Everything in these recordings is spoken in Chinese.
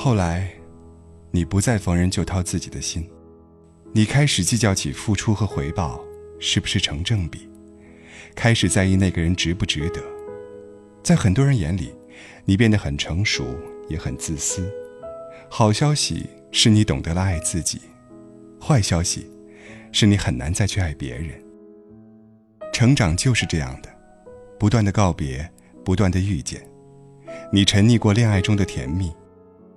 后来，你不再逢人就掏自己的心，你开始计较起付出和回报是不是成正比，开始在意那个人值不值得。在很多人眼里，你变得很成熟，也很自私。好消息是你懂得了爱自己，坏消息是你很难再去爱别人。成长就是这样的，不断的告别，不断的遇见。你沉溺过恋爱中的甜蜜，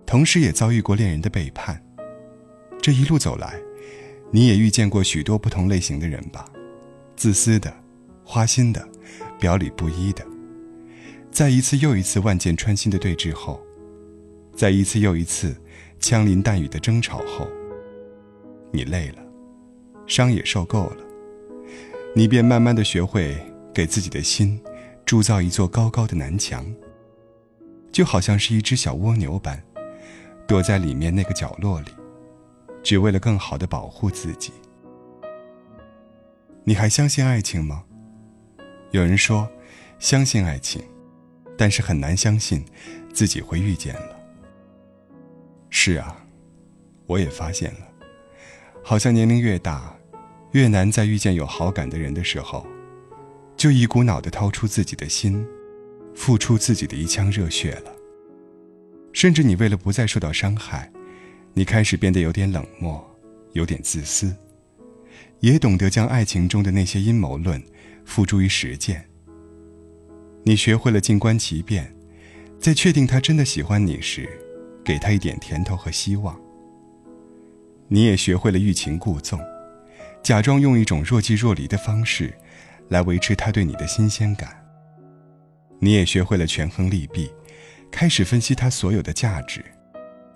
同时也遭遇过恋人的背叛。这一路走来，你也遇见过许多不同类型的人吧，自私的，花心的，表里不一的。在一次又一次万箭穿心的对峙后，在一次又一次枪林弹雨的争吵后，你累了，伤也受够了，你便慢慢地学会给自己的心铸造一座高高的南墙，就好像是一只小蜗牛般，躲在里面那个角落里，只为了更好地保护自己。你还相信爱情吗？有人说相信爱情，但是很难相信自己会遇见了。是啊，我也发现了，好像年龄越大，越难在遇见有好感的人的时候，就一股脑地掏出自己的心，付出自己的一腔热血了。甚至你为了不再受到伤害，你开始变得有点冷漠，有点自私，也懂得将爱情中的那些阴谋论付诸于实践。你学会了静观其变，在确定他真的喜欢你时，给他一点甜头和希望。你也学会了欲擒故纵，假装用一种若即若离的方式来维持他对你的新鲜感。你也学会了权衡利弊，开始分析他所有的价值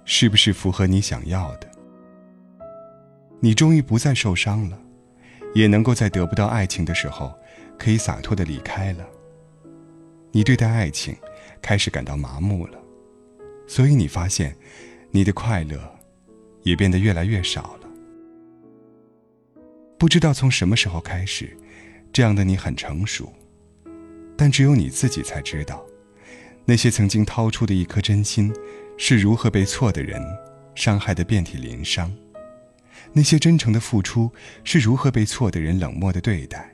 是不是符合你想要的。你终于不再受伤了，也能够在得不到爱情的时候可以洒脱地离开了。你对待爱情开始感到麻木了，所以你发现你的快乐也变得越来越少了。不知道从什么时候开始，这样的你很成熟，但只有你自己才知道，那些曾经掏出的一颗真心是如何被错的人伤害得遍体鳞伤，那些真诚的付出是如何被错的人冷漠的对待。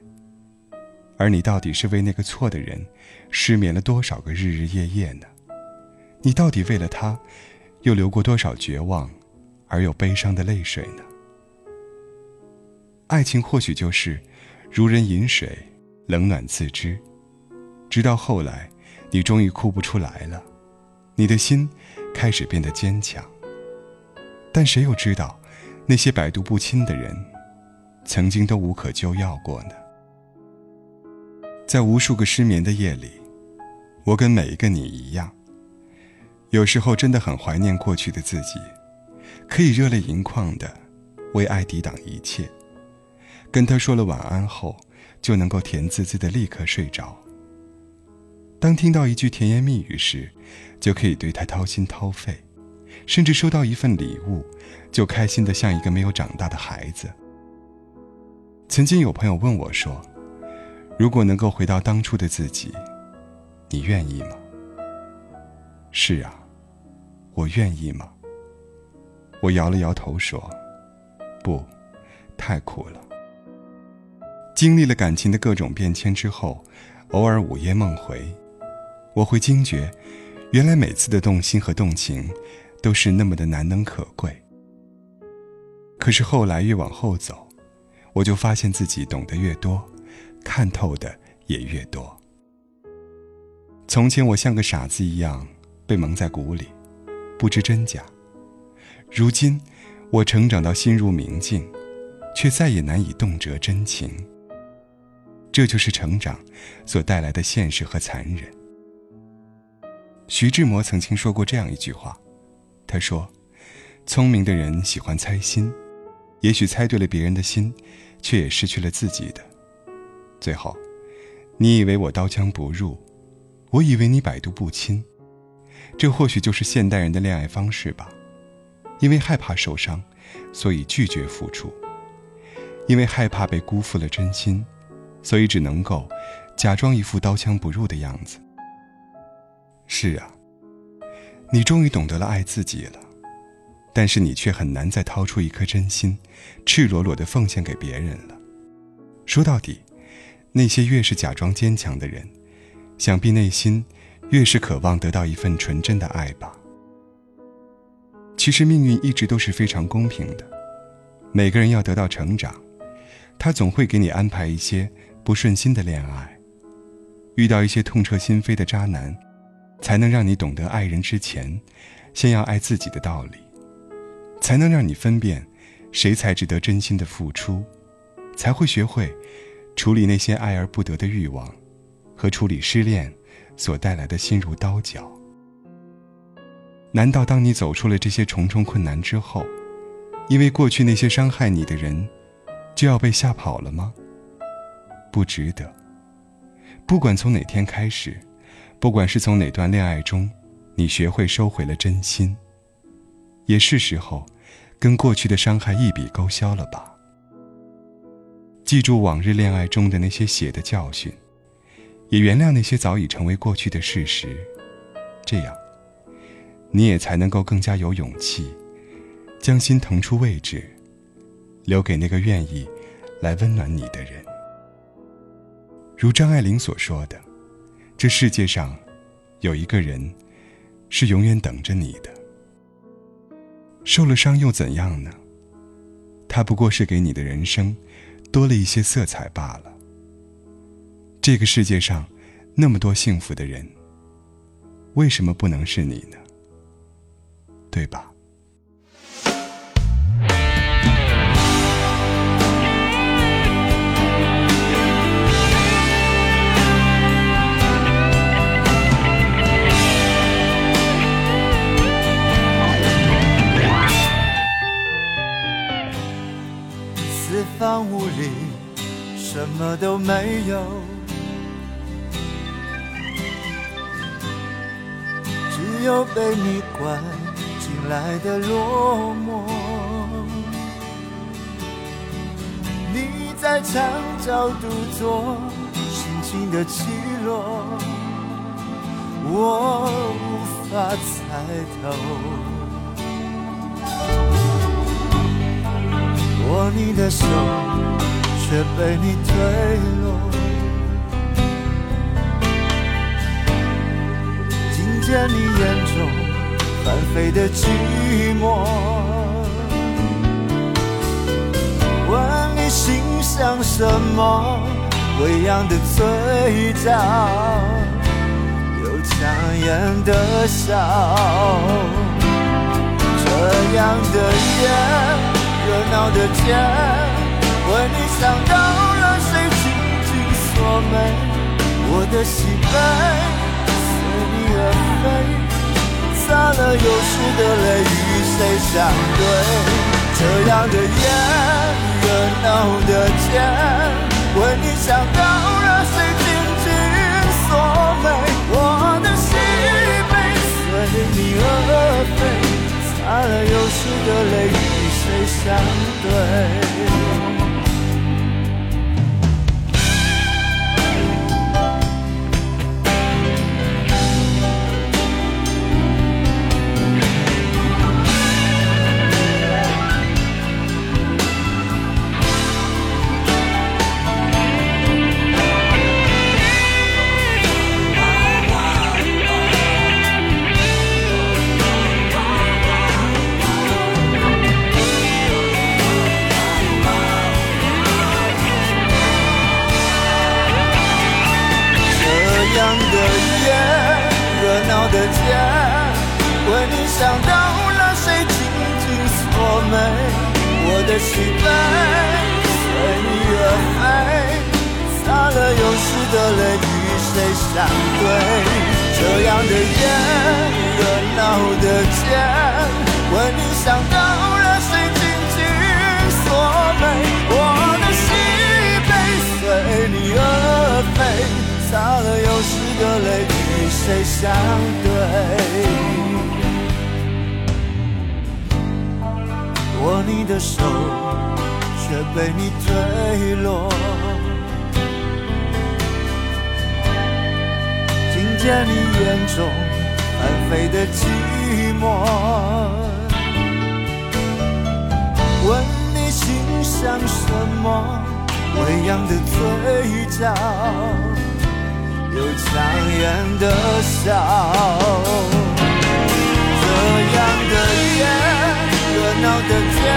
而你到底是为那个错的人失眠了多少个日日夜夜呢？你到底为了他又流过多少绝望而又悲伤的泪水呢？爱情或许就是如人饮水，冷暖自知。直到后来，你终于哭不出来了，你的心开始变得坚强。但谁又知道，那些百毒不侵的人曾经都无可救药过呢？在无数个失眠的夜里，我跟每一个你一样，有时候真的很怀念过去的自己，可以热泪盈眶的为爱抵挡一切，跟他说了晚安后就能够甜滋滋的立刻睡着。当听到一句甜言蜜语时，就可以对他掏心掏肺，甚至收到一份礼物就开心的像一个没有长大的孩子。曾经有朋友问我说，如果能够回到当初的自己，你愿意吗？是啊，我愿意吗？我摇了摇头说，不，太苦了。经历了感情的各种变迁之后，偶尔午夜梦回，我会惊觉，原来每次的动心和动情都是那么的难能可贵。可是后来越往后走，我就发现自己懂得越多，看透的也越多。从前我像个傻子一样被蒙在鼓里，不知真假。如今我成长到心如明镜，却再也难以洞辄真情。这就是成长所带来的现实和残忍。徐志摩曾经说过这样一句话，他说，聪明的人喜欢猜心，也许猜对了别人的心，却也失去了自己的。最后，你以为我刀枪不入，我以为你百毒不侵。这或许就是现代人的恋爱方式吧。因为害怕受伤，所以拒绝付出；因为害怕被辜负了真心，所以只能够假装一副刀枪不入的样子。是啊，你终于懂得了爱自己了，但是你却很难再掏出一颗真心，赤裸裸地奉献给别人了。说到底，那些越是假装坚强的人，想必内心越是渴望得到一份纯真的爱吧。其实命运一直都是非常公平的，每个人要得到成长，他总会给你安排一些不顺心的恋爱，遇到一些痛彻心扉的渣男，才能让你懂得爱人之前先要爱自己的道理，才能让你分辨谁才值得真心的付出，才会学会处理那些爱而不得的欲望和处理失恋所带来的心如刀绞。难道当你走出了这些重重困难之后，因为过去那些伤害你的人就要被吓跑了吗？不值得。不管从哪天开始，不管是从哪段恋爱中，你学会收回了真心，也是时候跟过去的伤害一笔勾销了吧。记住往日恋爱中的那些血的教训，也原谅那些早已成为过去的事实，这样你也才能够更加有勇气将心腾出位置，留给那个愿意来温暖你的人。如张爱玲所说的，这世界上有一个人是永远等着你的。受了伤又怎样呢？他不过是给你的人生多了一些色彩罢了。这个世界上那么多幸福的人，为什么不能是你呢？对吧？四方五里什么都没有，只有被你灌进来的落寞。你在墙角独坐，心情的起落我无法猜透。握你的手却被你坠落，听见你眼中翻飞的寂寞。问你心想什么，微扬的嘴角有强颜的笑。这样的夜，热闹的街，为你想到了谁紧紧锁眉。我的喜悲随你而飞，洒了有时的泪与谁相对。这样的夜，热闹的街，为你想到了谁紧紧锁眉。我的喜悲随你而飞，洒了有时的泪与谁相对。为你想到了谁紧紧锁眉，我的喜悲随你而飞，洒了有时的泪与谁相对。这样的夜，热闹的街，为你想到了谁紧紧锁眉，我的喜悲随你而飞，洒了有时的泪与谁相对。握你的手却被你坠落，听见你眼中翻飞的寂寞，问你心想什么，未央的嘴角有强颜的笑。这样的夜，热闹的街，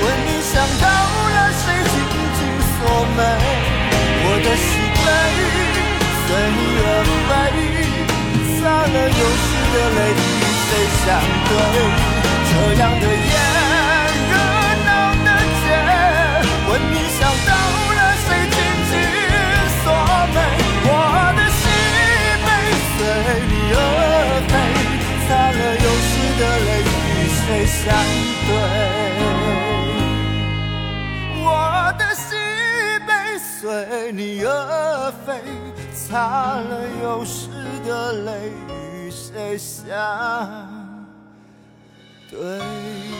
问你想到了谁，紧紧锁眉，我的心随意而飞，洒了又湿的泪与谁相对。这样的夜，热闹的街，问你想到了谁，紧紧锁眉，我的心被随你而飞，洒了又湿的泪与谁相对，我的心被随你而飞，擦了又湿的泪与谁相对。